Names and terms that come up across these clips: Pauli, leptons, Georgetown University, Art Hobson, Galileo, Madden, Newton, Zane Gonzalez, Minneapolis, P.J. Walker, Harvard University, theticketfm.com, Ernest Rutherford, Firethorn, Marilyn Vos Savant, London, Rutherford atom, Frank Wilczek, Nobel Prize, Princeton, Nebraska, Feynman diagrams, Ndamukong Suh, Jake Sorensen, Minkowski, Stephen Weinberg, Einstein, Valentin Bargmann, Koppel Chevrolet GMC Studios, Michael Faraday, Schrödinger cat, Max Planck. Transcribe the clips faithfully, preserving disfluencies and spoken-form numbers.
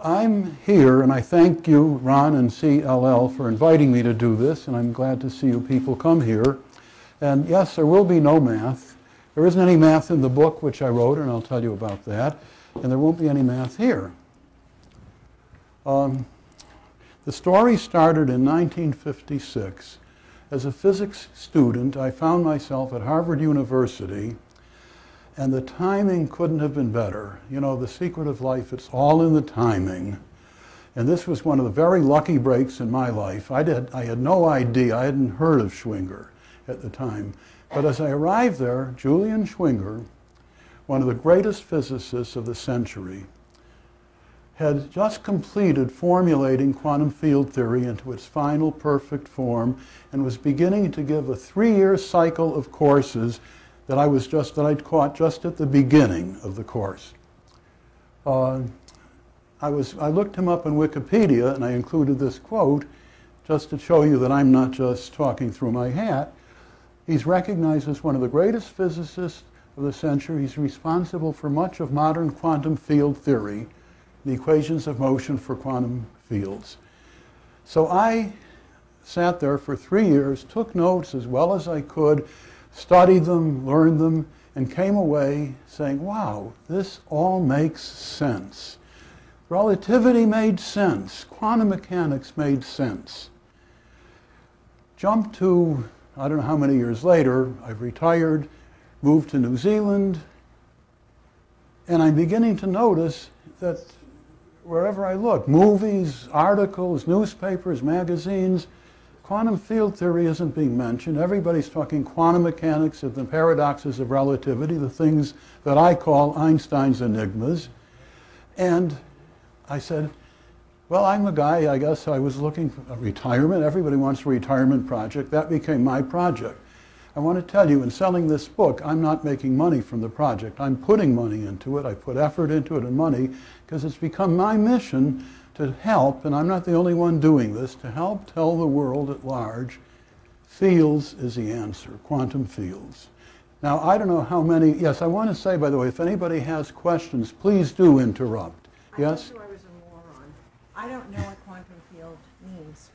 I'm here, and I thank you, Ron and C L L, for inviting me to do this, and I'm glad to see you people come here. And yes, there will be no math. There isn't any math in the book which I wrote, and I'll tell you about that. And there won't be any math here. Um, the story started in nineteen fifty-six. As a physics student, I found myself at Harvard University, and the timing couldn't have been better. You know, the secret of life, it's all in the timing. And this was one of the very lucky breaks in my life. I, did, I had no idea. I hadn't heard of Schwinger at the time. But as I arrived there, Julian Schwinger, one of the greatest physicists of the century, had just completed formulating quantum field theory into its final perfect form and was beginning to give a three-year cycle of courses that I was just, that I'd caught just at the beginning of the course. Uh, I, was, I looked him up in Wikipedia, and I included this quote just to show you that I'm not just talking through my hat. He's recognized as one of the greatest physicists of the century. He's responsible for much of modern quantum field theory, the equations of motion for quantum fields. So I sat there for three years, took notes as well as I could, studied them, learned them, and came away saying, wow, this all makes sense. Relativity made sense. Quantum mechanics made sense. Jump to, I don't know how many years later, I've retired, moved to New Zealand, and I'm beginning to notice that wherever I look, movies, articles, newspapers, magazines, quantum field theory isn't being mentioned. Everybody's talking quantum mechanics and the paradoxes of relativity, the things that I call Einstein's enigmas. And I said, well, I'm a guy, I guess I was looking for a retirement. Everybody wants a retirement project. That became my project. I want to tell you, in selling this book, I'm not making money from the project. I'm putting money into it. I put effort into it and money because it's become my mission to help, and I'm not the only one doing this, to help tell the world at large, fields is the answer, quantum fields. Now, I don't know how many, yes, I want to say, by the way, if anybody has questions, please do interrupt. I yes? I I was a moron. I don't know what quantum field means.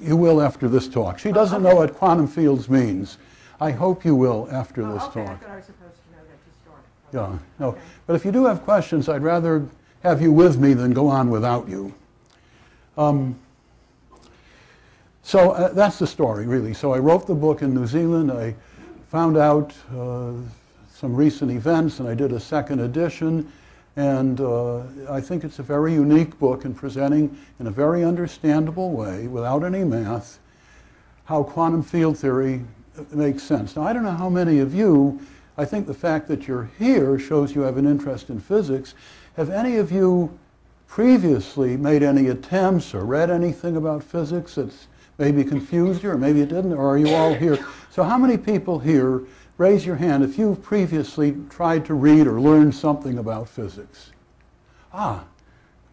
You will after this talk. She doesn't oh, okay. know what quantum fields means. I hope you will after oh, this okay. talk. I thought I was supposed to know that to start. Okay. Yeah, no. Okay. But if you do have questions, I'd rather have you with me than go on without you. Um, so uh, that's the story, really. So I wrote the book in New Zealand. I found out uh, some recent events, and I did a second edition. And uh, I think it's a very unique book in presenting, in a very understandable way, without any math, how quantum field theory makes sense. Now, I don't know how many of you, I think the fact that you're here shows you have an interest in physics. Have any of you previously made any attempts or read anything about physics that's maybe confused you, or maybe it didn't, or are you all here? So how many people here, raise your hand if you've previously tried to read or learn something about physics? Ah,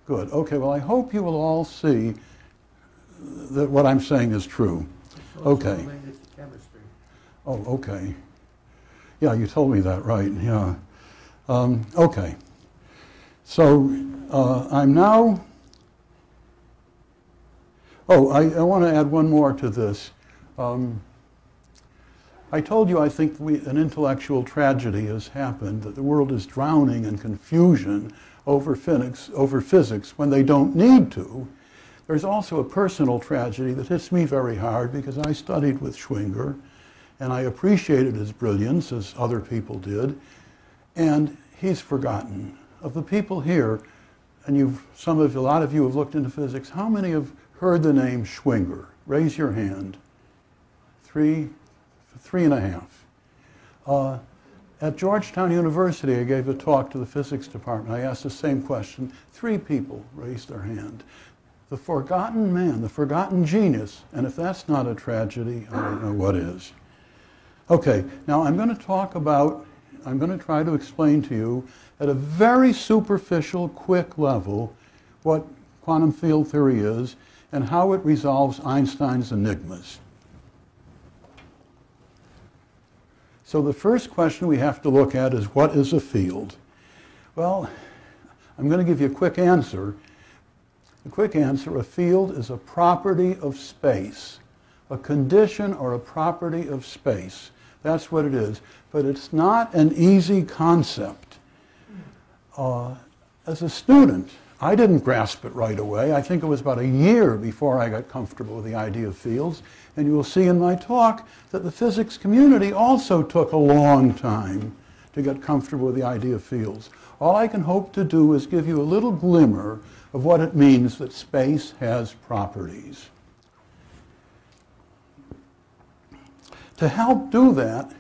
good. Okay, well, I hope you will all see that what I'm saying is true. Okay. Oh, okay. Yeah, you told me that, right, yeah. Um, okay. So uh, I'm now, oh, I, I want to add one more to this. Um, I told you I think we, an intellectual tragedy has happened, that the world is drowning in confusion over physics, over physics when they don't need to. There's also a personal tragedy that hits me very hard because I studied with Schwinger, and I appreciated his brilliance, as other people did, and he's forgotten. Of the people here, and you've, some of you, a lot of you have looked into physics, how many have heard the name Schwinger? Raise your hand. Three, three and a half. Uh, at Georgetown University, I gave a talk to the physics department. I asked the same question. Three people raised their hand. The forgotten man, the forgotten genius, and if that's not a tragedy, I don't know what is. Okay, now I'm going to talk about, I'm going to try to explain to you at a very superficial, quick level what quantum field theory is and how it resolves Einstein's enigmas. So the first question we have to look at is, what is a field? Well, I'm going to give you a quick answer, The quick answer, a field is a property of space. A condition or a property of space. That's what it is. But it's not an easy concept. Uh, as a student, I didn't grasp it right away. I think it was about a year before I got comfortable with the idea of fields. And you will see in my talk that the physics community also took a long time to get comfortable with the idea of fields. All I can hope to do is give you a little glimmer of what it means that space has properties. To help do that,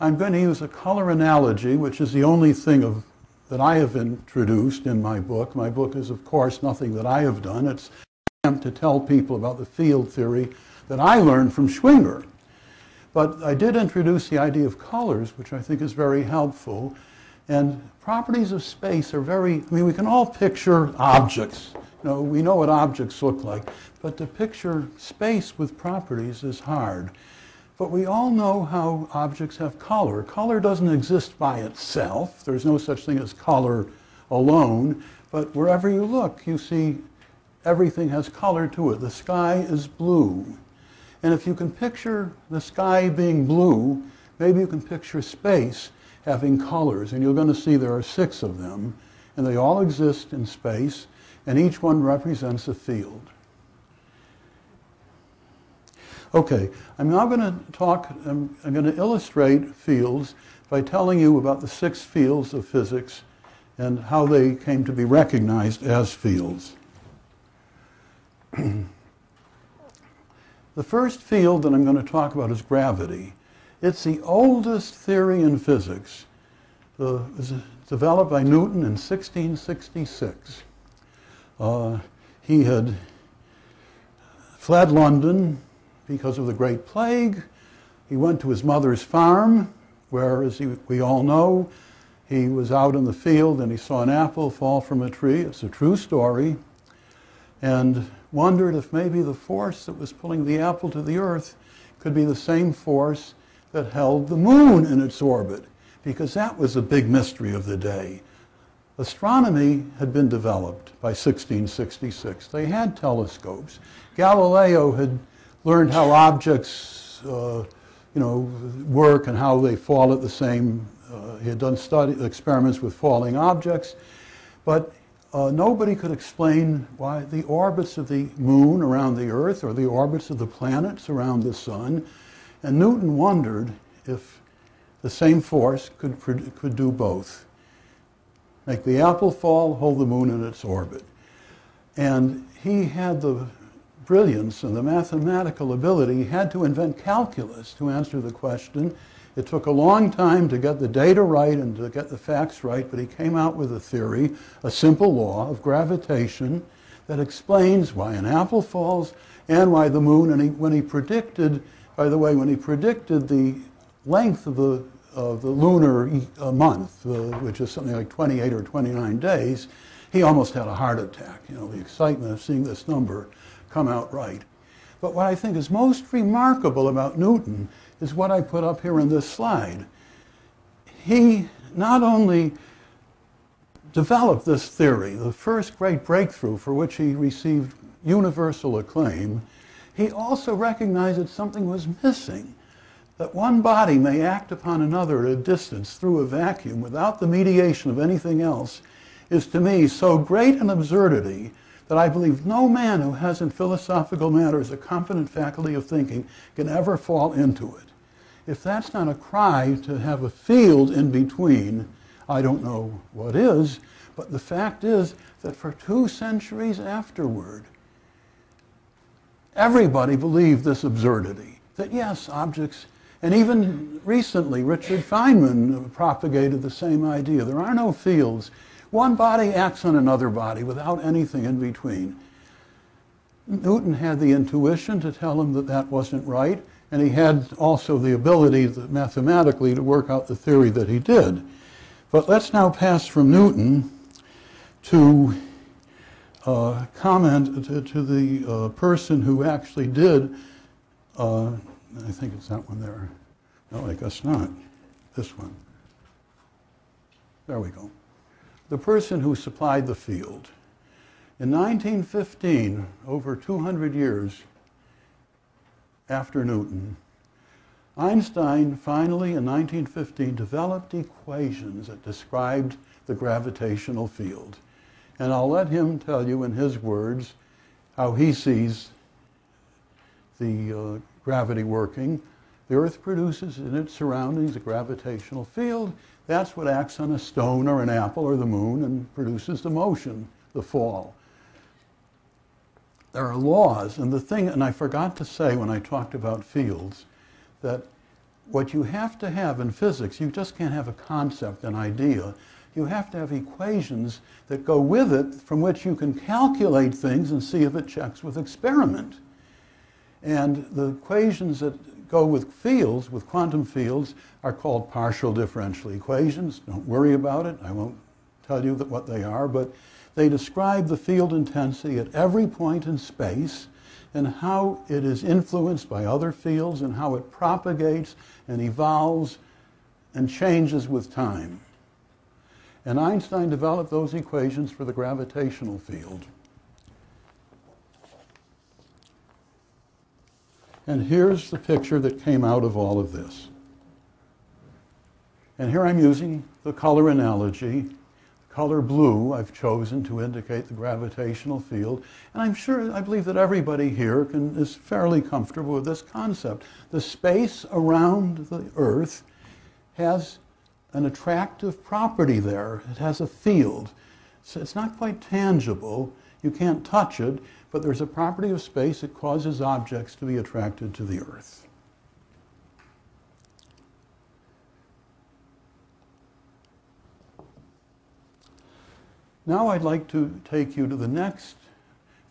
I'm going to use a color analogy, which is the only thing of, that I have introduced in my book. My book is, of course, nothing that I have done. It's an attempt to tell people about the field theory that I learned from Schwinger. But I did introduce the idea of colors, which I think is very helpful. And properties of space are very, I mean, we can all picture objects. You know, we know what objects look like. But to picture space with properties is hard. But we all know how objects have color. Color doesn't exist by itself. There's no such thing as color alone. But wherever you look, you see everything has color to it. The sky is blue. And if you can picture the sky being blue, maybe you can picture space having colors. And you're going to see there are six of them. And they all exist in space. And each one represents a field. Okay, I'm now going to talk, I'm, I'm going to illustrate fields by telling you about the six fields of physics and how they came to be recognized as fields. The first field that I'm going to talk about is gravity. It's the oldest theory in physics. Uh, it was developed by Newton in sixteen sixty-six. Uh, he had fled London because of the Great Plague. He went to his mother's farm, where, as he, we all know, he was out in the field and he saw an apple fall from a tree. It's a true story. And wondered if maybe the force that was pulling the apple to the earth could be the same force that held the moon in its orbit, because that was the big mystery of the day. Astronomy had been developed by sixteen sixty-six. They had telescopes. Galileo had learned how objects, uh, you know, work and how they fall at the same. Uh, he had done study experiments with falling objects, but uh, nobody could explain why the orbits of the moon around the Earth or the orbits of the planets around the sun. And Newton wondered if the same force could could do both: make the apple fall, hold the moon in its orbit. And he had the brilliance and the mathematical ability. He had to invent calculus to answer the question. It took a long time to get the data right and to get the facts right, but he came out with a theory, a simple law of gravitation that explains why an apple falls and why the moon, and he, when he predicted, by the way, when he predicted the length of the, of the lunar month, uh, which is something like twenty-eight or twenty-nine days, he almost had a heart attack. You know, the excitement of seeing this number come out right. But what I think is most remarkable about Newton is what I put up here in this slide. He not only developed this theory, the first great breakthrough for which he received universal acclaim, he also recognized that something was missing, that one body may act upon another at a distance through a vacuum without the mediation of anything else, is to me so great an absurdity that I believe no man who has in philosophical matters a competent faculty of thinking can ever fall into it. If that's not a cry to have a field in between, I don't know what is, but the fact is that for two centuries afterward, everybody believed this absurdity, that yes, objects, and even recently Richard Feynman propagated the same idea. There are no fields. One body acts on another body without anything in between. Newton had the intuition to tell him that that wasn't right, and he had also the ability mathematically to work out the theory that he did. But let's now pass from Newton to uh, comment to, to the uh, person who actually did, uh, I think it's that one there. No, I guess not. This one. There we go. The person who supplied the field. In nineteen fifteen, over two hundred years after Newton, Einstein finally in nineteen fifteen developed equations that described the gravitational field. And I'll let him tell you in his words how he sees the uh, gravity working. The Earth produces in its surroundings a gravitational field. That's what acts on a stone or an apple or the moon and produces the motion, the fall. There are laws, and the thing, and I forgot to say when I talked about fields, that what you have to have in physics, you just can't have a concept, an idea. You have to have equations that go with it from which you can calculate things and see if it checks with experiment. And the equations that go with fields, with quantum fields, are called partial differential equations. Don't worry about it. I won't tell you that what they are, but they describe the field intensity at every point in space and how it is influenced by other fields and how it propagates and evolves and changes with time. And Einstein developed those equations for the gravitational field. And here's the picture that came out of all of this. And here I'm using the color analogy. The color blue I've chosen to indicate the gravitational field. And I'm sure, I believe that everybody here can, is fairly comfortable with this concept. The space around the Earth has an attractive property there. It has a field. So it's not quite tangible. You can't touch it, but there's a property of space that causes objects to be attracted to the Earth. Now I'd like to take you to the next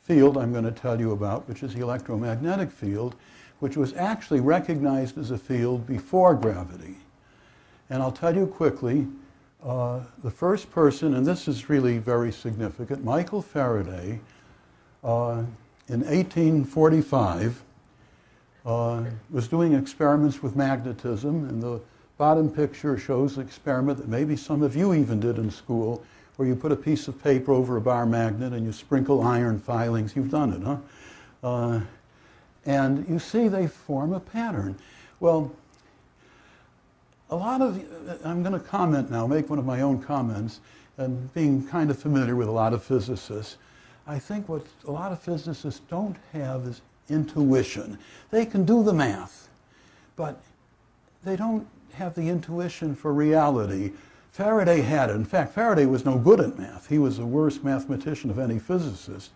field I'm going to tell you about, which is the electromagnetic field, which was actually recognized as a field before gravity. And I'll tell you quickly, uh, the first person, and this is really very significant, Michael Faraday, uh, in eighteen forty-five, uh, was doing experiments with magnetism. And the bottom picture shows an experiment that maybe some of you even did in school, where you put a piece of paper over a bar magnet and you sprinkle iron filings. You've done it, huh? Uh, and you see they form a pattern. Well, a lot of, I'm going to comment now, make one of my own comments, and being kind of familiar with a lot of physicists, I think what a lot of physicists don't have is intuition. They can do the math, but they don't have the intuition for reality. Faraday had it. In fact, Faraday was no good at math. He was the worst mathematician of any physicist,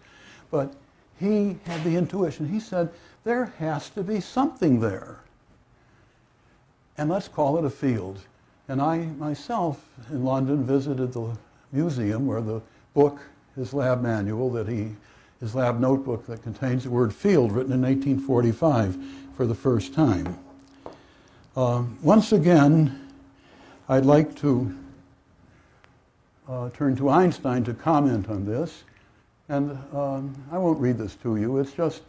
but he had the intuition. He said, there has to be something there. And let's call it a field. And I myself in London visited the museum where the book, his lab manual that he, his lab notebook that contains the word field written in eighteen forty-five for the first time. Um, once again, I'd like to uh, turn to Einstein to comment on this. And um, I won't read this to you. It's just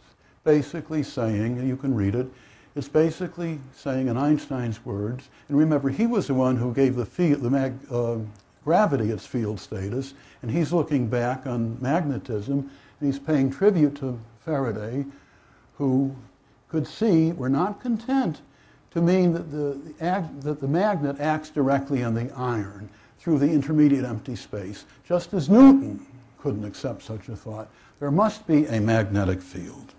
basically saying, you can read it. It's basically saying in Einstein's words, and remember he was the one who gave the, field, the mag, uh, gravity its field status, and he's looking back on magnetism, and he's paying tribute to Faraday, who could see we're not content to mean that the, the act, that the magnet acts directly on the iron through the intermediate empty space, just as Newton couldn't accept such a thought. There must be a magnetic field.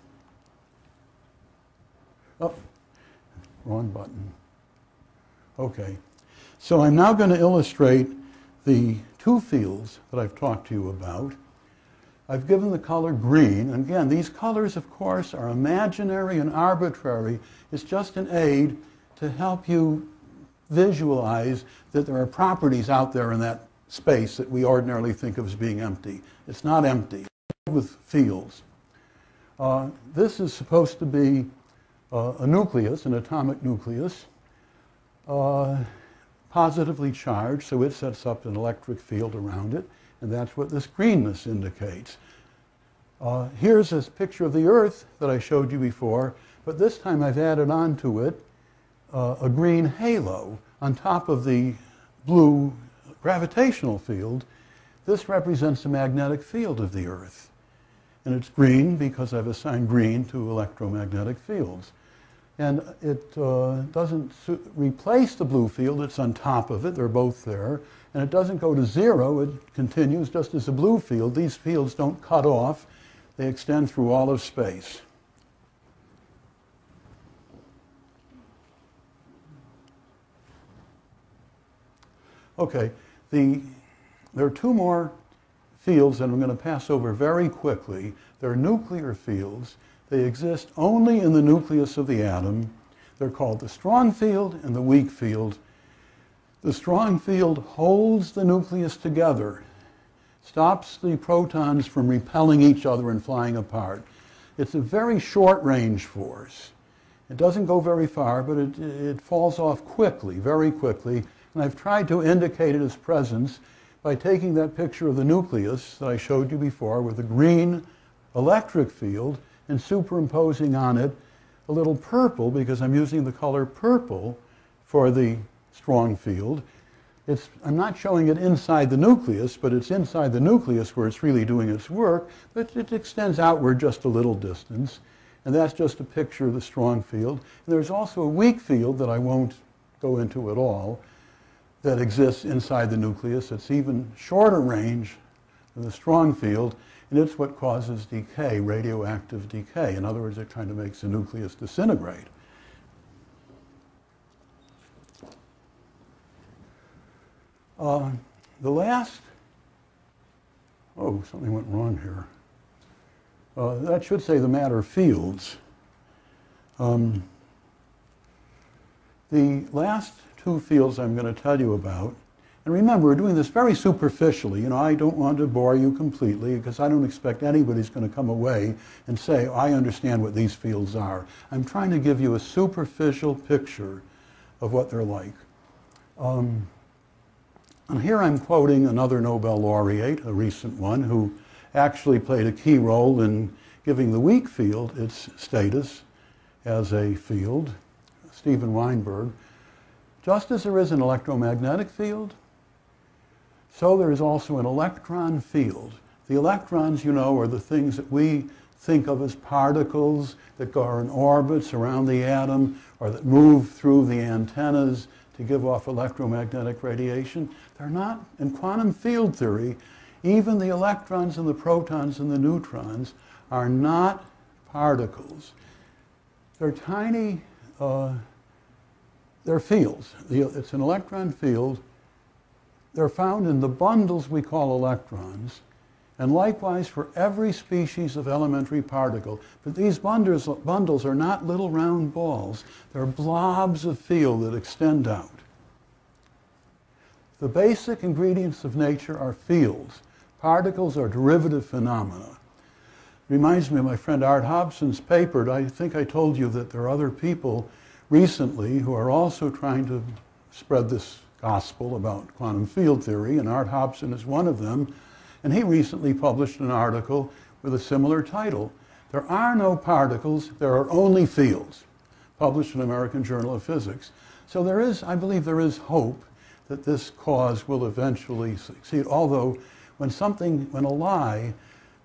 Oh. Wrong button. Okay. So I'm now going to illustrate the two fields that I've talked to you about. I've given the color green. And again, these colors, of course, are imaginary and arbitrary. It's just an aid to help you visualize that there are properties out there in that space that we ordinarily think of as being empty. It's not empty. It's with fields. Uh, this is supposed to be Uh, a nucleus, an atomic nucleus, uh, positively charged, so it sets up an electric field around it, and that's what this greenness indicates. Uh, here's this picture of the Earth that I showed you before, but this time I've added on to it uh, a green halo on top of the blue gravitational field. This represents the magnetic field of the Earth. And it's green because I've assigned green to electromagnetic fields. And it uh, doesn't replace the blue field. It's on top of it. They're both there. And it doesn't go to zero. It continues just as the blue field. These fields don't cut off. They extend through all of space. Okay, the, there are two more fields that I'm going to pass over very quickly. They're nuclear fields. They exist only in the nucleus of the atom. They're called the strong field and the weak field. The strong field holds the nucleus together, stops the protons from repelling each other and flying apart. It's a very short-range force. It doesn't go very far, but it, it falls off quickly, very quickly. And I've tried to indicate its presence by taking that picture of the nucleus that I showed you before with a green electric field and superimposing on it a little purple, because I'm using the color purple for the strong field. It's, I'm not showing it inside the nucleus, but it's inside the nucleus where it's really doing its work, but it extends outward just a little distance. And that's just a picture of the strong field. And there's also a weak field that I won't go into at all, that exists inside the nucleus. It's even shorter range than the strong field, and it's what causes decay, radioactive decay. In other words, it kind of makes the nucleus disintegrate. Uh, the last, oh, something went wrong here. Uh, that should say the matter fields. Um, the last two fields I'm going to tell you about. And remember, we're doing this very superficially. You know, I don't want to bore you completely because I don't expect anybody's going to come away and say, oh, I understand what these fields are. I'm trying to give you a superficial picture of what they're like. Um, and here I'm quoting another Nobel laureate, a recent one, who actually played a key role in giving the weak field its status as a field, Stephen Weinberg. Just as there is an electromagnetic field, so there is also an electron field. The electrons, you know, are the things that we think of as particles that go in orbits around the atom or that move through the antennas to give off electromagnetic radiation. They're not, in quantum field theory, even the electrons and the protons and the neutrons are not particles. They're tiny, uh, they're fields. It's an electron field. They're found in the bundles we call electrons, and likewise for every species of elementary particle. But these bundles, bundles are not little round balls. They're blobs of field that extend out. The basic ingredients of nature are fields. Particles are derivative phenomena. Reminds me of my friend Art Hobson's paper. I think I told you that there are other people recently who are also trying to spread this gospel about quantum field theory, and Art Hobson is one of them. And he recently published an article with a similar title. There are no particles, there are only fields, published in American Journal of Physics. So there is, I believe there is hope that this cause will eventually succeed, although when something, when a lie,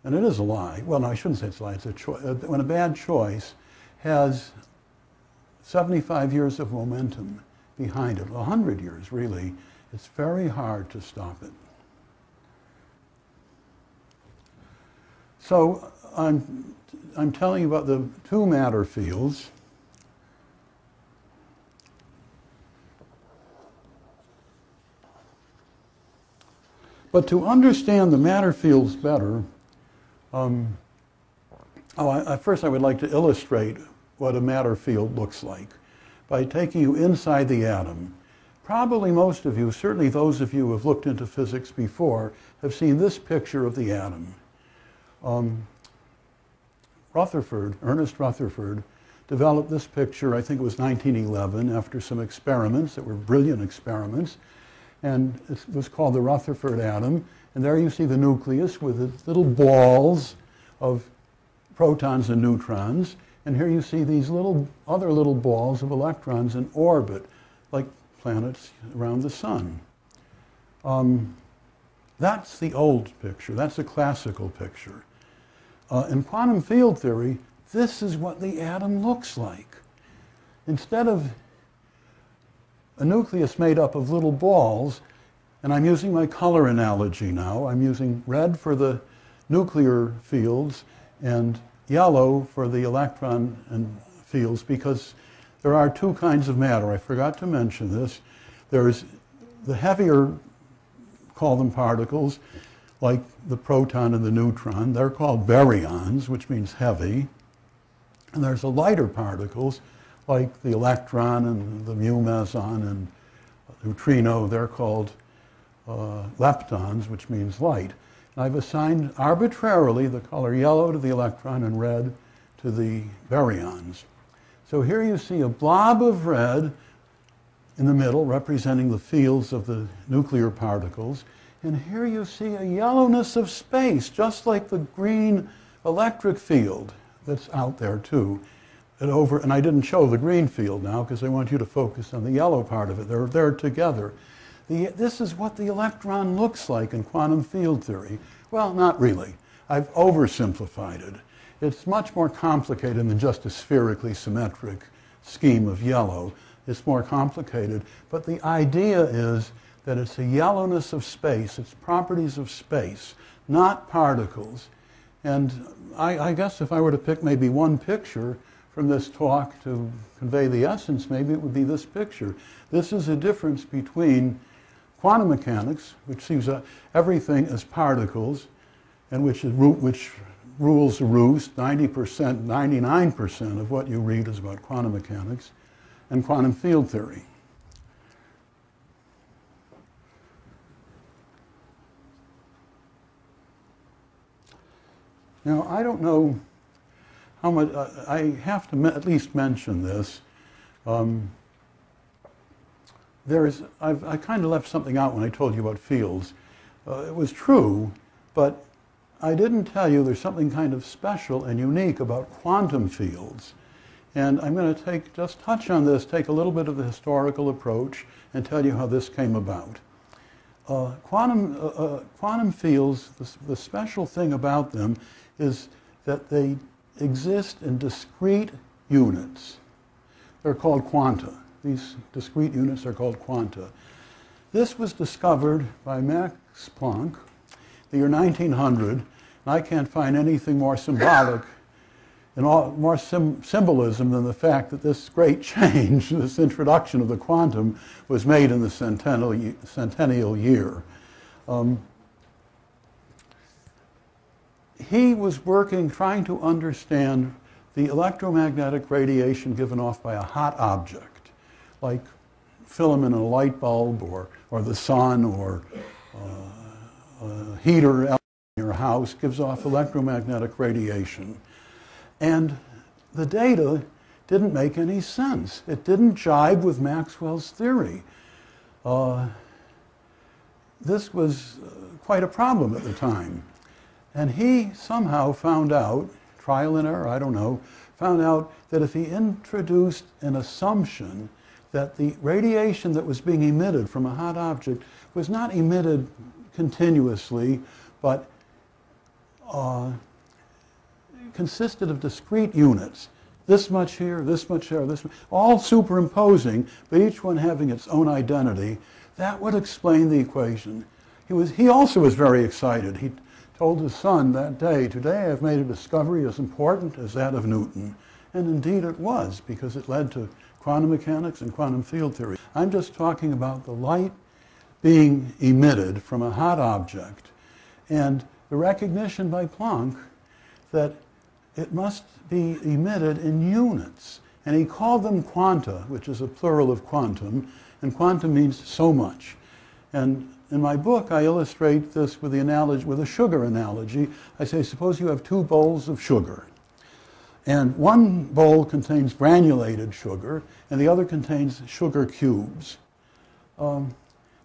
and it is a lie, well, no, I shouldn't say it's a lie, it's a choice, when a bad choice has seventy-five years of momentum behind it, one hundred years really, it's very hard to stop it. So I'm, I'm telling you about the two matter fields. But to understand the matter fields better, um, oh, I, first I would like to illustrate what a matter field looks like by taking you inside the atom. Probably most of you, certainly those of you who have looked into physics before, have seen this picture of the atom. Um, Rutherford, Ernest Rutherford, developed this picture, I think it was nineteen eleven, after some experiments that were brilliant experiments, and it was called the Rutherford atom. And there you see the nucleus with its little balls of protons and neutrons. And here you see these little other little balls of electrons in orbit, like planets around the sun. Um, that's the old picture. That's a classical picture. Uh, in quantum field theory, this is what the atom looks like. Instead of a nucleus made up of little balls, and I'm using my color analogy now. I'm using red for the nuclear fields and yellow for the electron and fields, because there are two kinds of matter. I forgot to mention this. There's the heavier, call them particles, like the proton and the neutron. They're called baryons, which means heavy. And there's the lighter particles, like the electron and the mu meson and neutrino. They're called uh, leptons, which means light. And I've assigned arbitrarily the color yellow to the electron and red to the baryons. So here you see a blob of red in the middle, representing the fields of the nuclear particles. And here you see a yellowness of space, just like the green electric field that's out there, too. And, over, and I didn't show the green field now, because I want you to focus on the yellow part of it. They're, they're together. The, this is what the electron looks like in quantum field theory. Well, not really. I've oversimplified it. It's much more complicated than just a spherically symmetric scheme of yellow. It's more complicated, but the idea is that it's a yellowness of space, it's properties of space, not particles. And I, I guess if I were to pick maybe one picture from this talk to convey the essence, maybe it would be this picture. This is a difference between quantum mechanics, which sees uh, everything as particles, and which, is, which rules the roost, ninety percent, ninety-nine percent of what you read is about quantum mechanics, and quantum field theory. Now, I don't know how much, uh, I have to at least mention this. Um, there's, I've, I kind of left something out when I told you about fields. Uh, it was true, but I didn't tell you there's something kind of special and unique about quantum fields. And I'm going to take, just touch on this, take a little bit of the historical approach, and tell you how this came about. Uh, quantum, uh, uh, quantum fields, the, the special thing about them is that they exist in discrete units. They're called quanta. These discrete units are called quanta. This was discovered by Max Planck, the year nineteen hundred, and I can't find anything more symbolic and all, more sim symbolism than the fact that this great change, this introduction of the quantum, was made in the centennial, centennial year. Um, he was working, trying to understand the electromagnetic radiation given off by a hot object, like filament in a light bulb, or, or the sun, or uh, a heater in your house gives off electromagnetic radiation. And the data didn't make any sense. It didn't jibe with Maxwell's theory. Uh, this was quite a problem at the time. And he somehow found out, trial and error, I don't know, found out that if he introduced an assumption that the radiation that was being emitted from a hot object was not emitted continuously, but uh, consisted of discrete units, this much here, this much here, this much, all superimposing, but each one having its own identity, that would explain the equation. He, was, he also was very excited. He told his son that day, "Today I've made a discovery as important as that of Newton." And indeed it was, because it led to quantum mechanics and quantum field theory. I'm just talking about the light being emitted from a hot object and the recognition by Planck that it must be emitted in units. And he called them quanta, which is a plural of quantum. And quantum means so much. And in my book, I illustrate this with the analogy, with a sugar analogy. I say, suppose you have two bowls of sugar. And one bowl contains granulated sugar, and the other contains sugar cubes. Um,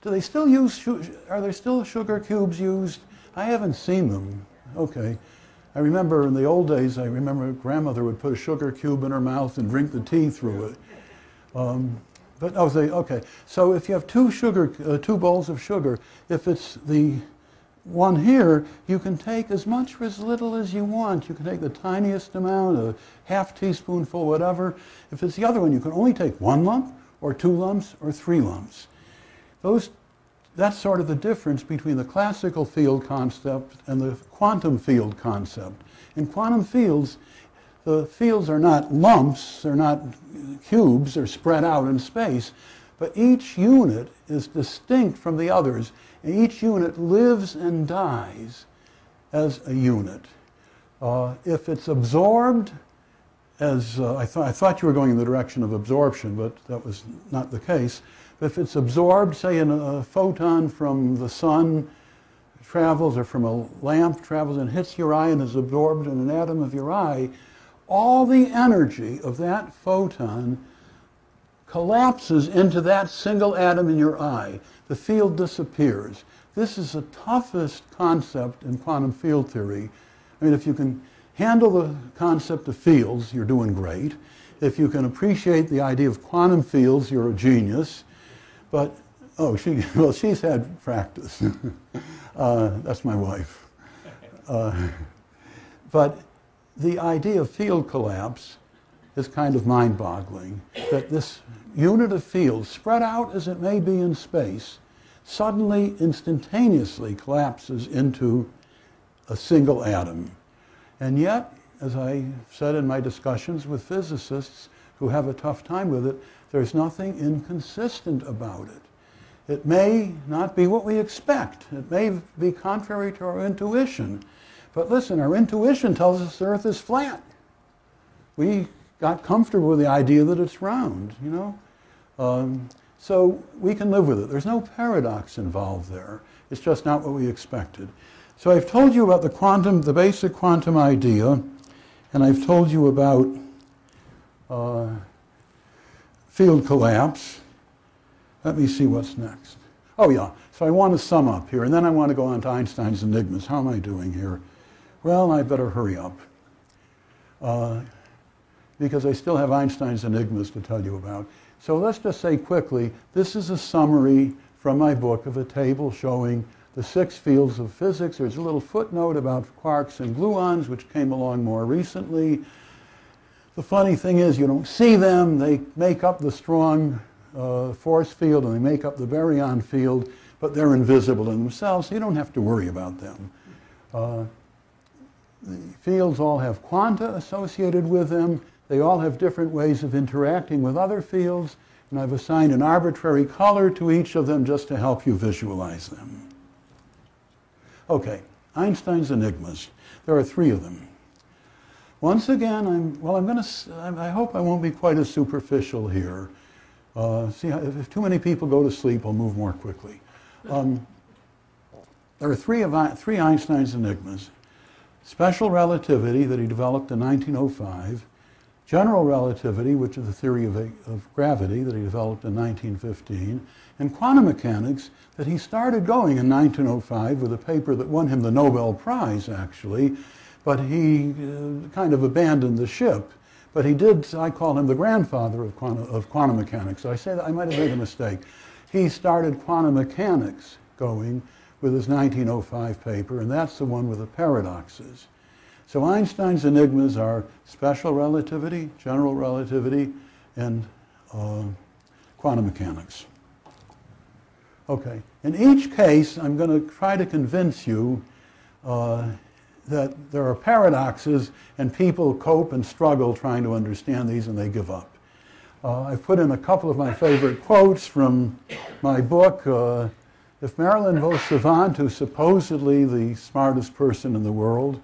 do they still use, are there still sugar cubes used? I haven't seen them. Okay. I remember in the old days, I remember grandmother would put a sugar cube in her mouth and drink the tea through it. Um, but I was like, okay, so if you have two, sugar, uh, two bowls of sugar, if it's the one here, you can take as much or as little as you want. You can take the tiniest amount, a half teaspoonful, whatever. If it's the other one, you can only take one lump, or two lumps, or three lumps. Those, that's sort of the difference between the classical field concept and the quantum field concept. In quantum fields, the fields are not lumps, they're not cubes, they're spread out in space, but each unit is distinct from the others, and each unit lives and dies as a unit. Uh, if it's absorbed, as uh, I, th I thought you were going in the direction of absorption, but that was not the case. If it's absorbed, say in a photon from the sun travels, or from a lamp travels and hits your eye and is absorbed in an atom of your eye, all the energy of that photon collapses into that single atom in your eye. The field disappears. This is the toughest concept in quantum field theory. I mean, if you can handle the concept of fields, you're doing great. If you can appreciate the idea of quantum fields, you're a genius. But, oh, she, well, she's had practice. uh, that's my wife. Uh, but the idea of field collapse is kind of mind-boggling, that this unit of field, spread out as it may be in space, suddenly, instantaneously collapses into a single atom. And yet, as I said in my discussions with physicists who have a tough time with it, there's nothing inconsistent about it. It may not be what we expect. It may be contrary to our intuition. But listen, our intuition tells us the Earth is flat. We got comfortable with the idea that it's round, you know? Um, so we can live with it. There's no paradox involved there. It's just not what we expected. So I've told you about the quantum, the basic quantum idea, and I've told you about uh, field collapse. Let me see what's next. Oh, yeah. So I want to sum up here, and then I want to go on to Einstein's enigmas. How am I doing here? Well, I better hurry up, uh, because I still have Einstein's enigmas to tell you about. So let's just say quickly, this is a summary from my book of a table showing the six fields of physics. There's a little footnote about quarks and gluons, which came along more recently. The funny thing is, you don't see them. They make up the strong uh, force field, and they make up the baryon field, but they're invisible in themselves, so you don't have to worry about them. Uh, the fields all have quanta associated with them. They all have different ways of interacting with other fields, and I've assigned an arbitrary color to each of them just to help you visualize them. Okay, Einstein's enigmas. There are three of them. Once again, I'm, well, I'm going to, I hope I won't be quite as superficial here. Uh, see, if too many people go to sleep, I'll move more quickly. Um, there are three, of, three Einstein's enigmas. Special relativity that he developed in nineteen oh five, general relativity, which is the theory of, of gravity that he developed in nineteen fifteen, and quantum mechanics that he started going in nineteen oh five with a paper that won him the Nobel Prize, actually, but he uh, kind of abandoned the ship. But he did, I call him the grandfather of quantum, of quantum mechanics. So I say that I might have made a mistake. He started quantum mechanics going with his nineteen oh five paper, and that's the one with the paradoxes. So Einstein's enigmas are special relativity, general relativity, and uh, quantum mechanics. Okay, in each case, I'm going to try to convince you uh, that there are paradoxes, and people cope and struggle trying to understand these, and they give up. Uh, I've put in a couple of my favorite quotes from my book. Uh, if Marilyn Vos Savant, who's supposedly the smartest person in the world,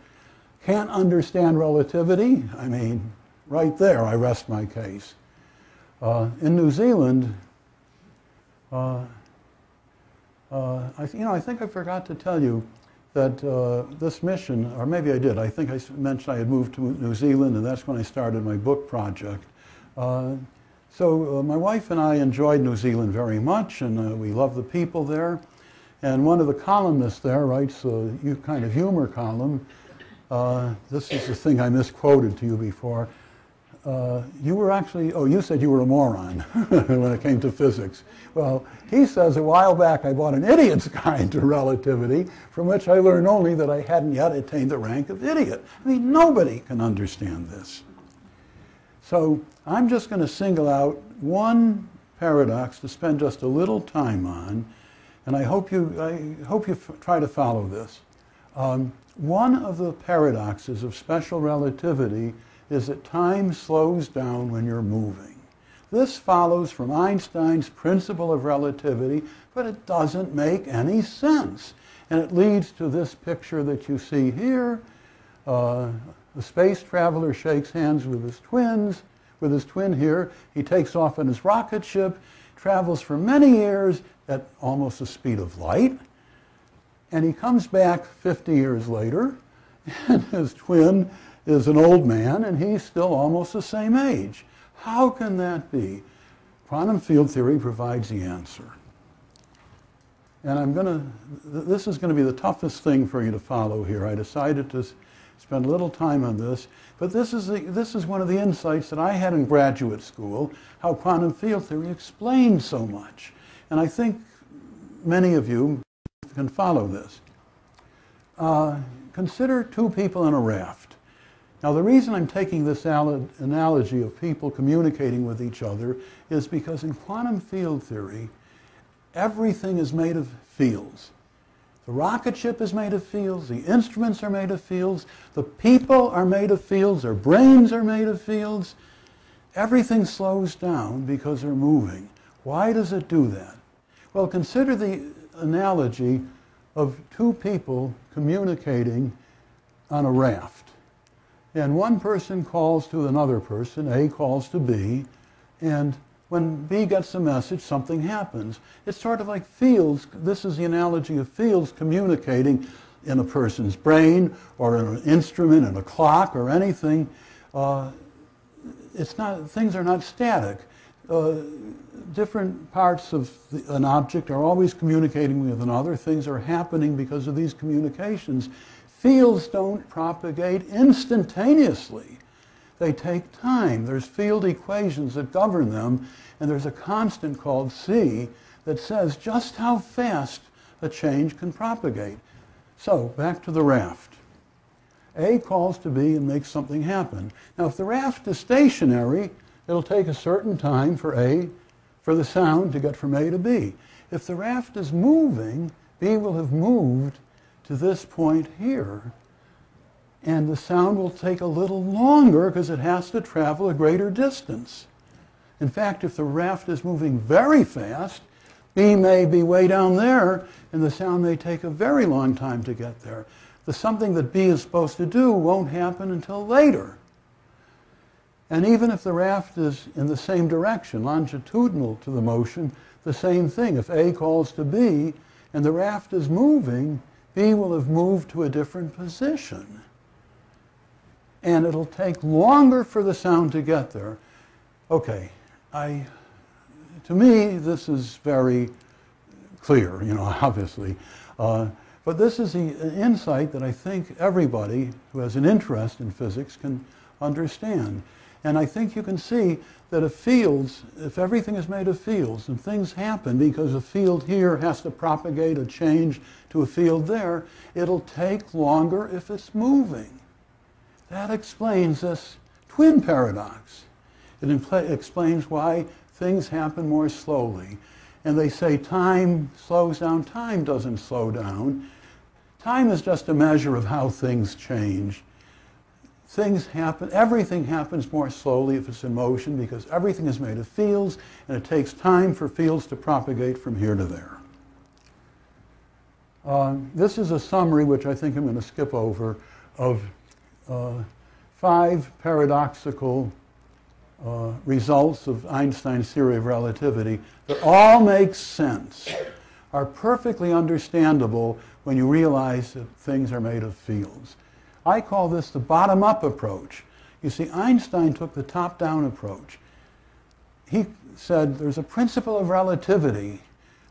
can't understand relativity, I mean, right there, I rest my case. Uh, in New Zealand, uh, uh, I you know, I think I forgot to tell you that uh, this mission, or maybe I did, I think I mentioned I had moved to New Zealand, and that's when I started my book project. Uh, so uh, my wife and I enjoyed New Zealand very much, and uh, we love the people there. And one of the columnists there writes a kind of humor column. Uh, this is the thing I misquoted to you before. uh, you were actually, oh, you said you were a moron when it came to physics. Well, he says, a while back I bought an idiot's guide to relativity, from which I learned only that I hadn't yet attained the rank of idiot. I mean, nobody can understand this. So I'm just going to single out one paradox to spend just a little time on, and I hope you, I hope you f try to follow this. Um, one of the paradoxes of special relativity is that time slows down when you're moving. This follows from Einstein's principle of relativity, but it doesn't make any sense. And it leads to this picture that you see here. Uh, The space traveler shakes hands with his twins, with his twin here. He takes off in his rocket ship, travels for many years at almost the speed of light, and he comes back fifty years later, and his twin is an old man, and he's still almost the same age. How can that be? Quantum field theory provides the answer. And I'm going to, this is going to be the toughest thing for you to follow here. I decided to spend a little time on this, but this is, the, this is one of the insights that I had in graduate school, how quantum field theory explains so much. And I think many of you can follow this. Uh, consider two people on a raft. Now the reason I'm taking this analogy of people communicating with each other is because in quantum field theory, everything is made of fields. The rocket ship is made of fields, the instruments are made of fields, the people are made of fields, their brains are made of fields. Everything slows down because they're moving. Why does it do that? Well, consider the analogy of two people communicating on a raft. And one person calls to another person, A calls to B, and when B gets the message, something happens. It's sort of like fields. This is the analogy of fields communicating in a person's brain or in an instrument, in a clock or anything. Uh, it's not, things are not static. Uh, different parts of the, an object are always communicating with another. Things are happening because of these communications. Fields don't propagate instantaneously. They take time. There's field equations that govern them, and there's a constant called C that says just how fast a change can propagate. So, back to the raft. A calls to B and makes something happen. Now, if the raft is stationary, it'll take a certain time for A, for the sound to get from A to B. If the raft is moving, B will have moved to this point here, and the sound will take a little longer because it has to travel a greater distance. In fact, if the raft is moving very fast, B may be way down there, and the sound may take a very long time to get there. The something that B is supposed to do won't happen until later. And even if the raft is in the same direction, longitudinal to the motion, the same thing. If A calls to B, and the raft is moving, B will have moved to a different position. And it'll take longer for the sound to get there. Okay, I, to me, this is very clear, you know, obviously. Uh, but this is an insight that I think everybody who has an interest in physics can understand. And I think you can see that if fields, if everything is made of fields and things happen because a field here has to propagate a change to a field there, it'll take longer if it's moving. That explains this twin paradox. It explains why things happen more slowly. And they say time slows down. Time doesn't slow down. Time is just a measure of how things change. Things happen, everything happens more slowly if it's in motion because everything is made of fields and it takes time for fields to propagate from here to there. Uh, this is a summary, which I think I'm going to skip over, of Uh, five paradoxical uh, results of Einstein's theory of relativity that all make sense, are perfectly understandable when you realize that things are made of fields. I call this the bottom-up approach. You see, Einstein took the top-down approach. He said there's a principle of relativity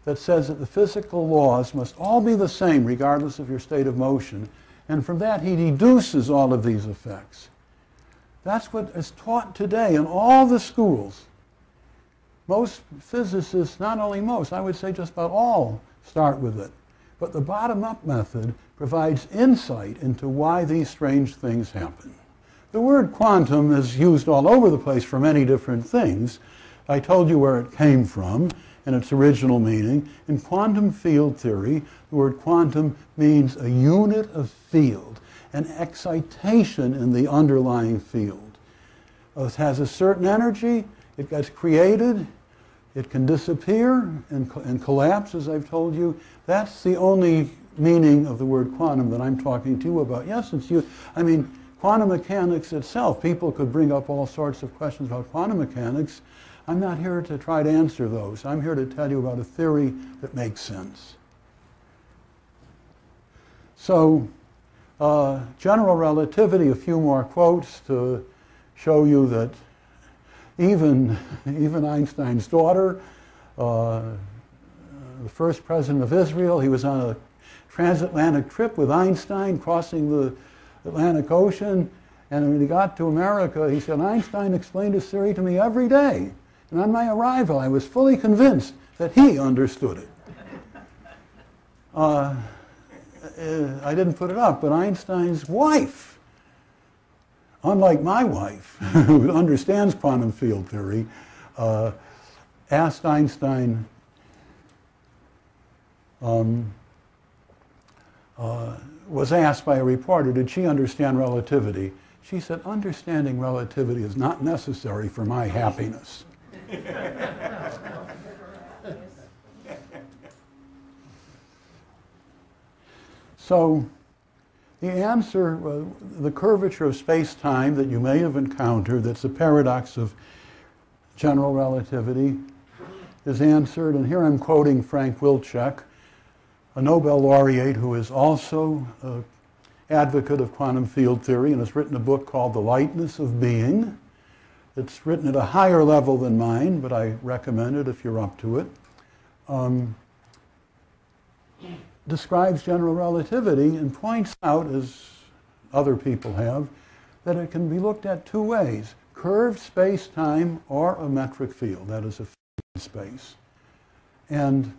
that says that the physical laws must all be the same regardless of your state of motion. And from that, he deduces all of these effects. That's what is taught today in all the schools. Most physicists, not only most, I would say just about all, start with it. But the bottom-up method provides insight into why these strange things happen. The word quantum is used all over the place for many different things. I told you where it came from and its original meaning. In quantum field theory, the word quantum means a unit of field, an excitation in the underlying field. It has a certain energy, it gets created, it can disappear and, and collapse, as I've told you. That's the only meaning of the word quantum that I'm talking to you about. Yes, it's you. I mean, quantum mechanics itself, people could bring up all sorts of questions about quantum mechanics. I'm not here to try to answer those. I'm here to tell you about a theory that makes sense. So, uh, general relativity, a few more quotes to show you that even, even Einstein's daughter, uh, the first president of Israel, he was on a transatlantic trip with Einstein, crossing the Atlantic Ocean, and when he got to America, he said, Einstein explained his theory to me every day. And on my arrival, I was fully convinced that he understood it. Uh, I didn't put it up, but Einstein's wife, unlike my wife, who understands quantum field theory, uh, asked Einstein, um, uh, was asked by a reporter, did she understand relativity? She said, understanding relativity is not necessary for my happiness. So the answer, uh, the curvature of space-time that you may have encountered, that's a paradox of general relativity, is answered. And here I'm quoting Frank Wilczek, a Nobel laureate who is also an advocate of quantum field theory and has written a book called The Lightness of Being. It's written at a higher level than mine, but I recommend it if you're up to it. Um, describes general relativity and points out, as other people have, that it can be looked at two ways, curved space-time or a metric field, that is a field in space. And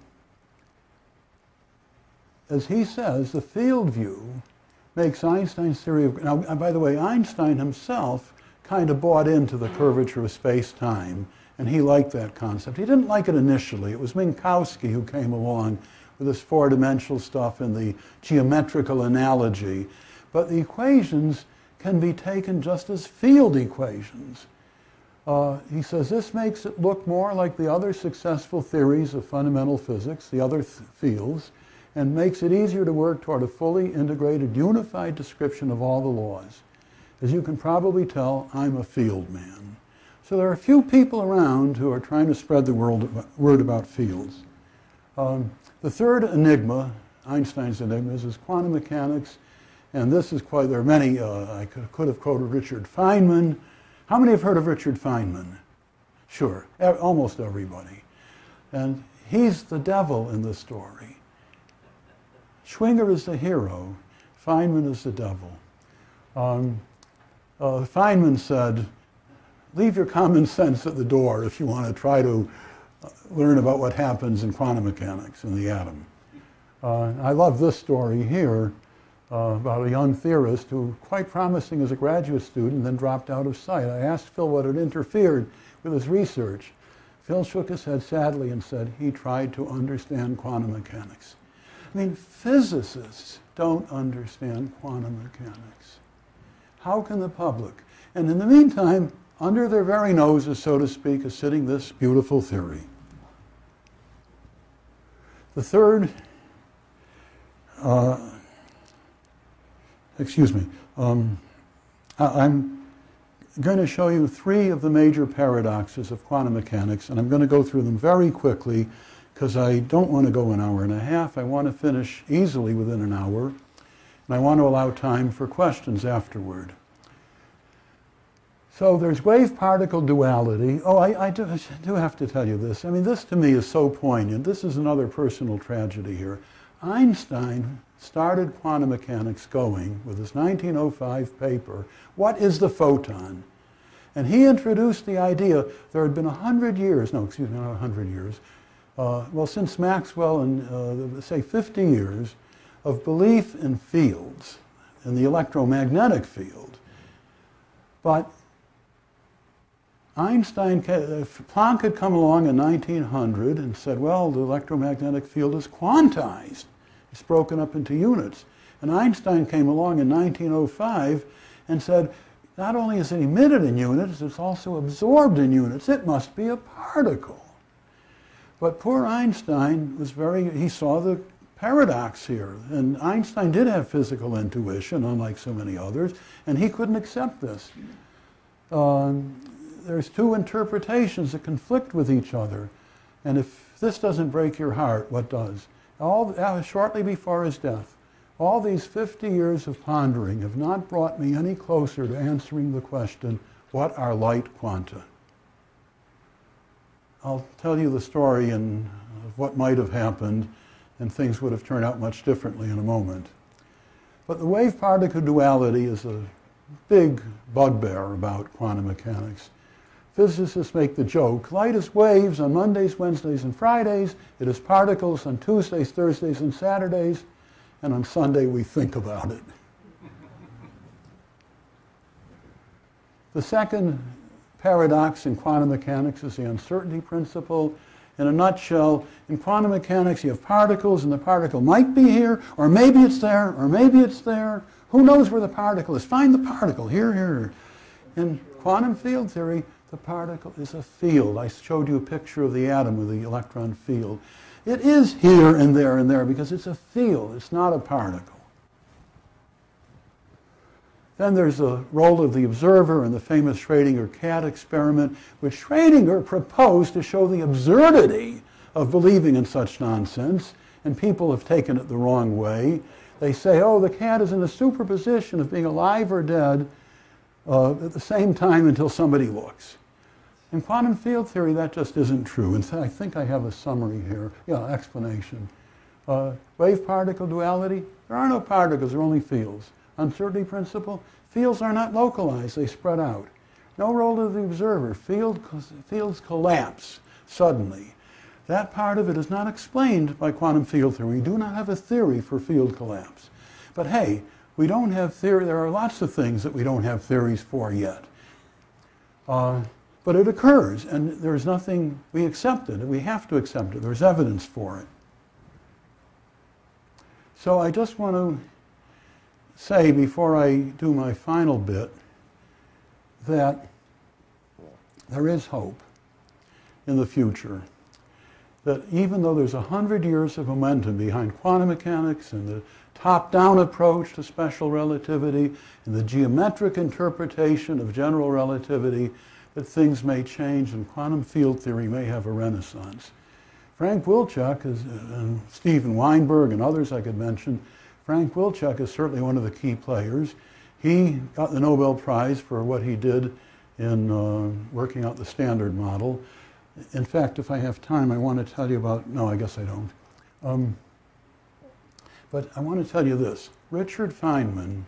as he says, the field view makes Einstein's theory of... Now, by the way, Einstein himself kind of bought into the curvature of space-time, and he liked that concept. He didn't like it initially. It was Minkowski who came along with this four-dimensional stuff and the geometrical analogy. But the equations can be taken just as field equations. Uh, he says this makes it look more like the other successful theories of fundamental physics, the other th- fields, and makes it easier to work toward a fully integrated, unified description of all the laws. As you can probably tell, I'm a field man. So there are a few people around who are trying to spread the word about fields. Um, The third enigma, Einstein's enigmas, is quantum mechanics. And this is quite, there are many, uh, I could, could have quoted Richard Feynman. How many have heard of Richard Feynman? Sure, e- almost everybody. And he's the devil in the story. Schwinger is the hero. Feynman is the devil. Um, uh, Feynman said, leave your common sense at the door if you want to try to learn about what happens in quantum mechanics in the atom. Uh, I love this story here uh, about a young theorist who, quite promising as a graduate student, then dropped out of sight. I asked Phil what had interfered with his research. Phil shook his head sadly and said he tried to understand quantum mechanics. I mean, physicists don't understand quantum mechanics. How can the public? And in the meantime, under their very noses, so to speak, is sitting this beautiful theory. The third, uh, excuse me, um, I, I'm going to show you three of the major paradoxes of quantum mechanics, and I'm going to go through them very quickly because I don't want to go an hour and a half. I want to finish easily within an hour, and I want to allow time for questions afterward. So there's wave-particle duality. Oh, I, I, do, I do have to tell you this. I mean, this to me is so poignant. This is another personal tragedy here. Einstein started quantum mechanics going with his nineteen oh five paper, What is the Photon? And he introduced the idea there had been a hundred years, no, excuse me, not a hundred years, uh, well, since Maxwell and uh, say fifty years of belief in fields, in the electromagnetic field. But Einstein, Planck had come along in nineteen hundred and said, well, the electromagnetic field is quantized. It's broken up into units. And Einstein came along in nineteen oh five and said, not only is it emitted in units, it's also absorbed in units. It must be a particle. But poor Einstein was very, he saw the paradox here. And Einstein did have physical intuition, unlike so many others, and he couldn't accept this. Um, There's two interpretations that conflict with each other. And if this doesn't break your heart, what does? All, shortly before his death, all these fifty years of pondering have not brought me any closer to answering the question, what are light quanta? I'll tell you the story and what might have happened, and things would have turned out much differently in a moment. But the wave-particle duality is a big bugbear about quantum mechanics. Physicists make the joke, light is waves on Mondays, Wednesdays, and Fridays. It is particles on Tuesdays, Thursdays, and Saturdays. And on Sunday, we think about it. The second paradox in quantum mechanics is the uncertainty principle. In a nutshell, in quantum mechanics, you have particles, and the particle might be here, or maybe it's there, or maybe it's there. Who knows where the particle is? Find the particle. Here, here. In quantum field theory, the particle is a field. I showed you a picture of the atom with the electron field. It is here and there and there because it's a field. It's not a particle. Then there's the role of the observer in the famous Schrödinger cat experiment, which Schrödinger proposed to show the absurdity of believing in such nonsense. And people have taken it the wrong way. They say, oh, the cat is in a superposition of being alive or dead uh, at the same time until somebody looks. In quantum field theory, that just isn't true. In fact, I think I have a summary here. Yeah, explanation. Uh, Wave-particle duality, there are no particles, there are only fields. Uncertainty principle, fields are not localized, they spread out. No role of the observer, field, fields collapse suddenly. That part of it is not explained by quantum field theory. We do not have a theory for field collapse. But hey, we don't have theory. There are lots of things that we don't have theories for yet. Uh, But it occurs, and there's nothing, we accept it, and we have to accept it. There's evidence for it. So I just want to say, before I do my final bit, that there is hope in the future. That even though there's a hundred years of momentum behind quantum mechanics and the top-down approach to special relativity and the geometric interpretation of general relativity, that things may change and quantum field theory may have a renaissance. Frank Wilczek is, and Stephen Weinberg and others I could mention, Frank Wilczek is certainly one of the key players. He got the Nobel Prize for what he did in uh, working out the Standard Model. In fact, if I have time, I want to tell you about, no, I guess I don't. Um, but I want to tell you this. Richard Feynman,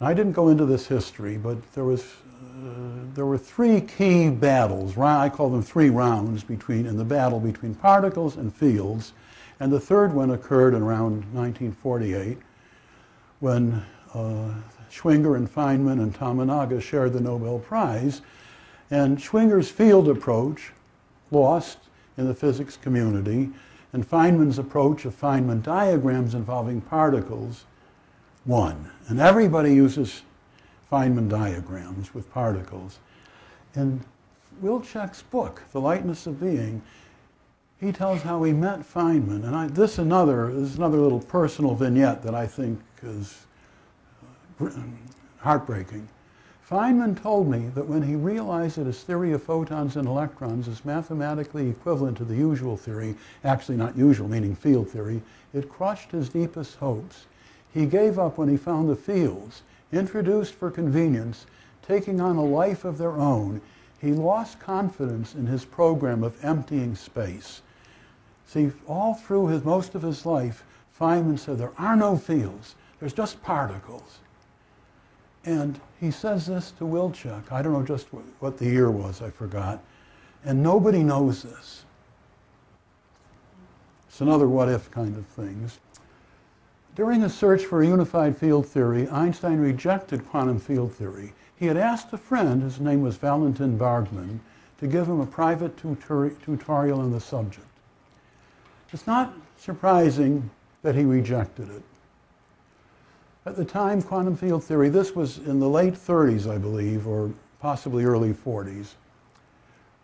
I didn't go into this history, but there was Uh, there were three key battles, I call them three rounds, between, in the battle between particles and fields. And the third one occurred in around nineteen forty-eight when uh, Schwinger and Feynman and Tomanaga shared the Nobel Prize. And Schwinger's field approach lost in the physics community, and Feynman's approach of Feynman diagrams involving particles won. And everybody uses Feynman diagrams with particles. In Wilczek's book, The Lightness of Being, he tells how he met Feynman. And I, this, another, this is another little personal vignette that I think is heartbreaking. Feynman told me that when he realized that his theory of photons and electrons is mathematically equivalent to the usual theory, actually not usual, meaning field theory, it crushed his deepest hopes. He gave up when he found the fields, introduced for convenience, taking on a life of their own. He lost confidence in his program of emptying space. See, all through his, most of his life, Feynman said there are no fields, there's just particles. And he says this to Wilczek. I don't know just what the year was, I forgot. And nobody knows this. It's another what-if kind of things. During his search for a unified field theory, Einstein rejected quantum field theory. He had asked a friend, his name was Valentin Bargmann, to give him a private tutor- tutorial on the subject. It's not surprising that he rejected it. At the time, quantum field theory, this was in the late thirties, I believe, or possibly early forties.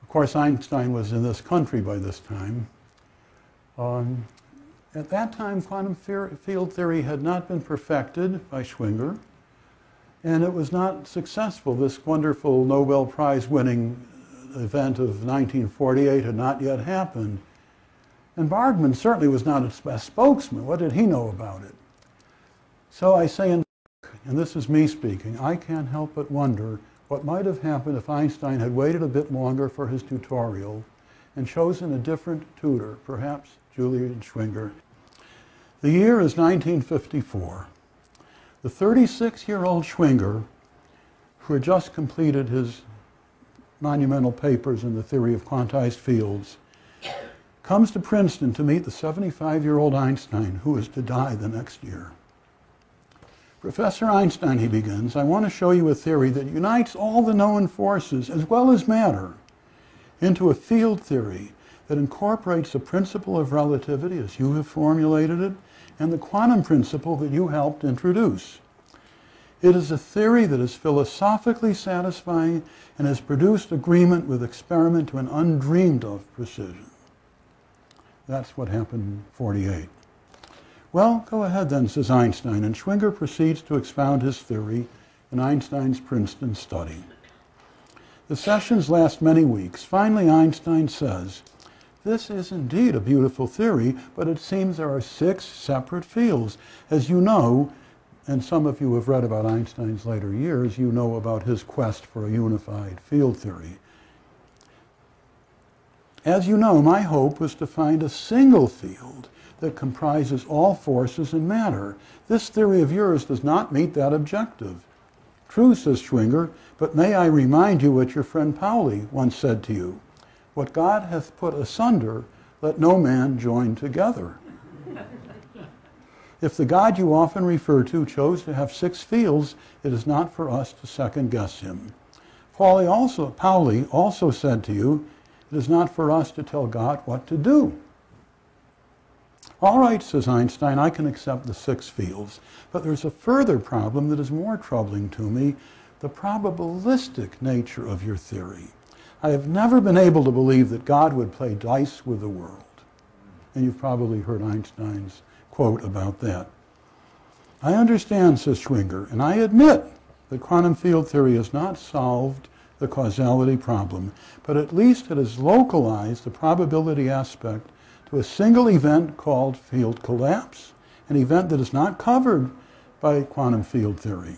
Of course, Einstein was in this country by this time. Um, at that time, quantum theory, field theory had not been perfected by Schwinger, and it was not successful. This wonderful Nobel Prize winning event of nineteen forty-eight had not yet happened. And Bargmann certainly was not a spokesman. What did he know about it? So I say, in, and this is me speaking, I can't help but wonder what might have happened if Einstein had waited a bit longer for his tutorial and chosen a different tutor, perhaps Julian Schwinger. The year is nineteen fifty-four. The thirty-six-year-old Schwinger, who had just completed his monumental papers in the theory of quantized fields, comes to Princeton to meet the seventy-five-year-old Einstein, who is to die the next year. Professor Einstein, he begins, I want to show you a theory that unites all the known forces, as well as matter, into a field theory that incorporates the principle of relativity, as you have formulated it, and the quantum principle that you helped introduce. It is a theory that is philosophically satisfying and has produced agreement with experiment to an undreamed of precision. That's what happened in forty-eight. Well, go ahead then, says Einstein, and Schwinger proceeds to expound his theory in Einstein's Princeton study. The sessions last many weeks. Finally, Einstein says, this is indeed a beautiful theory, but it seems there are six separate fields. As you know, and some of you have read about Einstein's later years, you know about his quest for a unified field theory. As you know, my hope was to find a single field that comprises all forces and matter. This theory of yours does not meet that objective. True, says Schwinger, but may I remind you what your friend Pauli once said to you, what God hath put asunder, let no man join together. If the God you often refer to chose to have six fields, it is not for us to second guess him. Pauli also, Pauli also said to you, it is not for us to tell God what to do. All right, says Einstein, I can accept the six fields, but there's a further problem that is more troubling to me, the probabilistic nature of your theory. I have never been able to believe that God would play dice with the world. And you've probably heard Einstein's quote about that. I understand, says Schwinger, and I admit that quantum field theory has not solved the causality problem, but at least it has localized the probability aspect to a single event called field collapse, an event that is not covered by quantum field theory.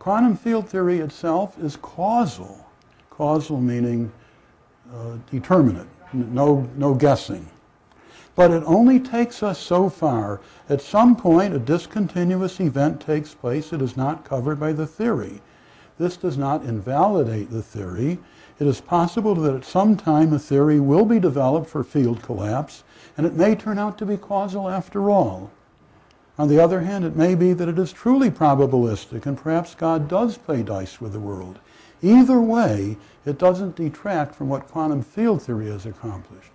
Quantum field theory itself is causal, causal meaning uh, determinate, no, no guessing. But it only takes us so far. At some point, a discontinuous event takes place that is not covered by the theory. This does not invalidate the theory. It is possible that at some time a theory will be developed for field collapse, and it may turn out to be causal after all. On the other hand, it may be that it is truly probabilistic, and perhaps God does play dice with the world. Either way, it doesn't detract from what quantum field theory has accomplished.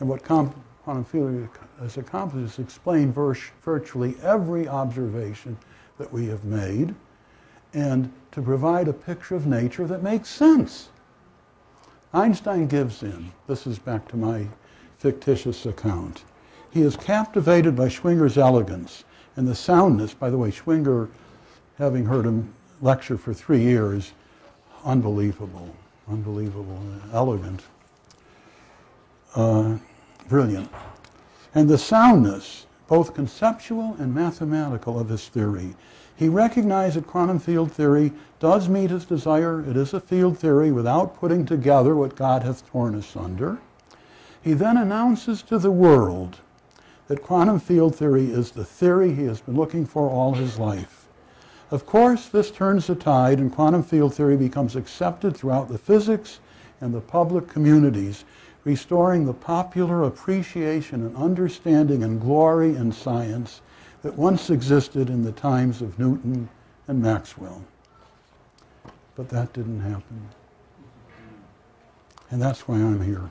And what com- quantum theory has accomplished is explain vir- virtually every observation that we have made, and to provide a picture of nature that makes sense. Einstein gives in. This is back to my fictitious account. He is captivated by Schwinger's elegance and the soundness. By the way, Schwinger, having heard him lecture for three years, unbelievable, unbelievable, elegant, uh, brilliant. And the soundness, both conceptual and mathematical, of his theory. He recognized that quantum field theory does meet his desire. It is a field theory without putting together what God hath torn asunder. He then announces to the world that quantum field theory is the theory he has been looking for all his life. Of course, this turns the tide, and quantum field theory becomes accepted throughout the physics and the public communities, restoring the popular appreciation and understanding and glory in science that once existed in the times of Newton and Maxwell. But that didn't happen. And that's why I'm here.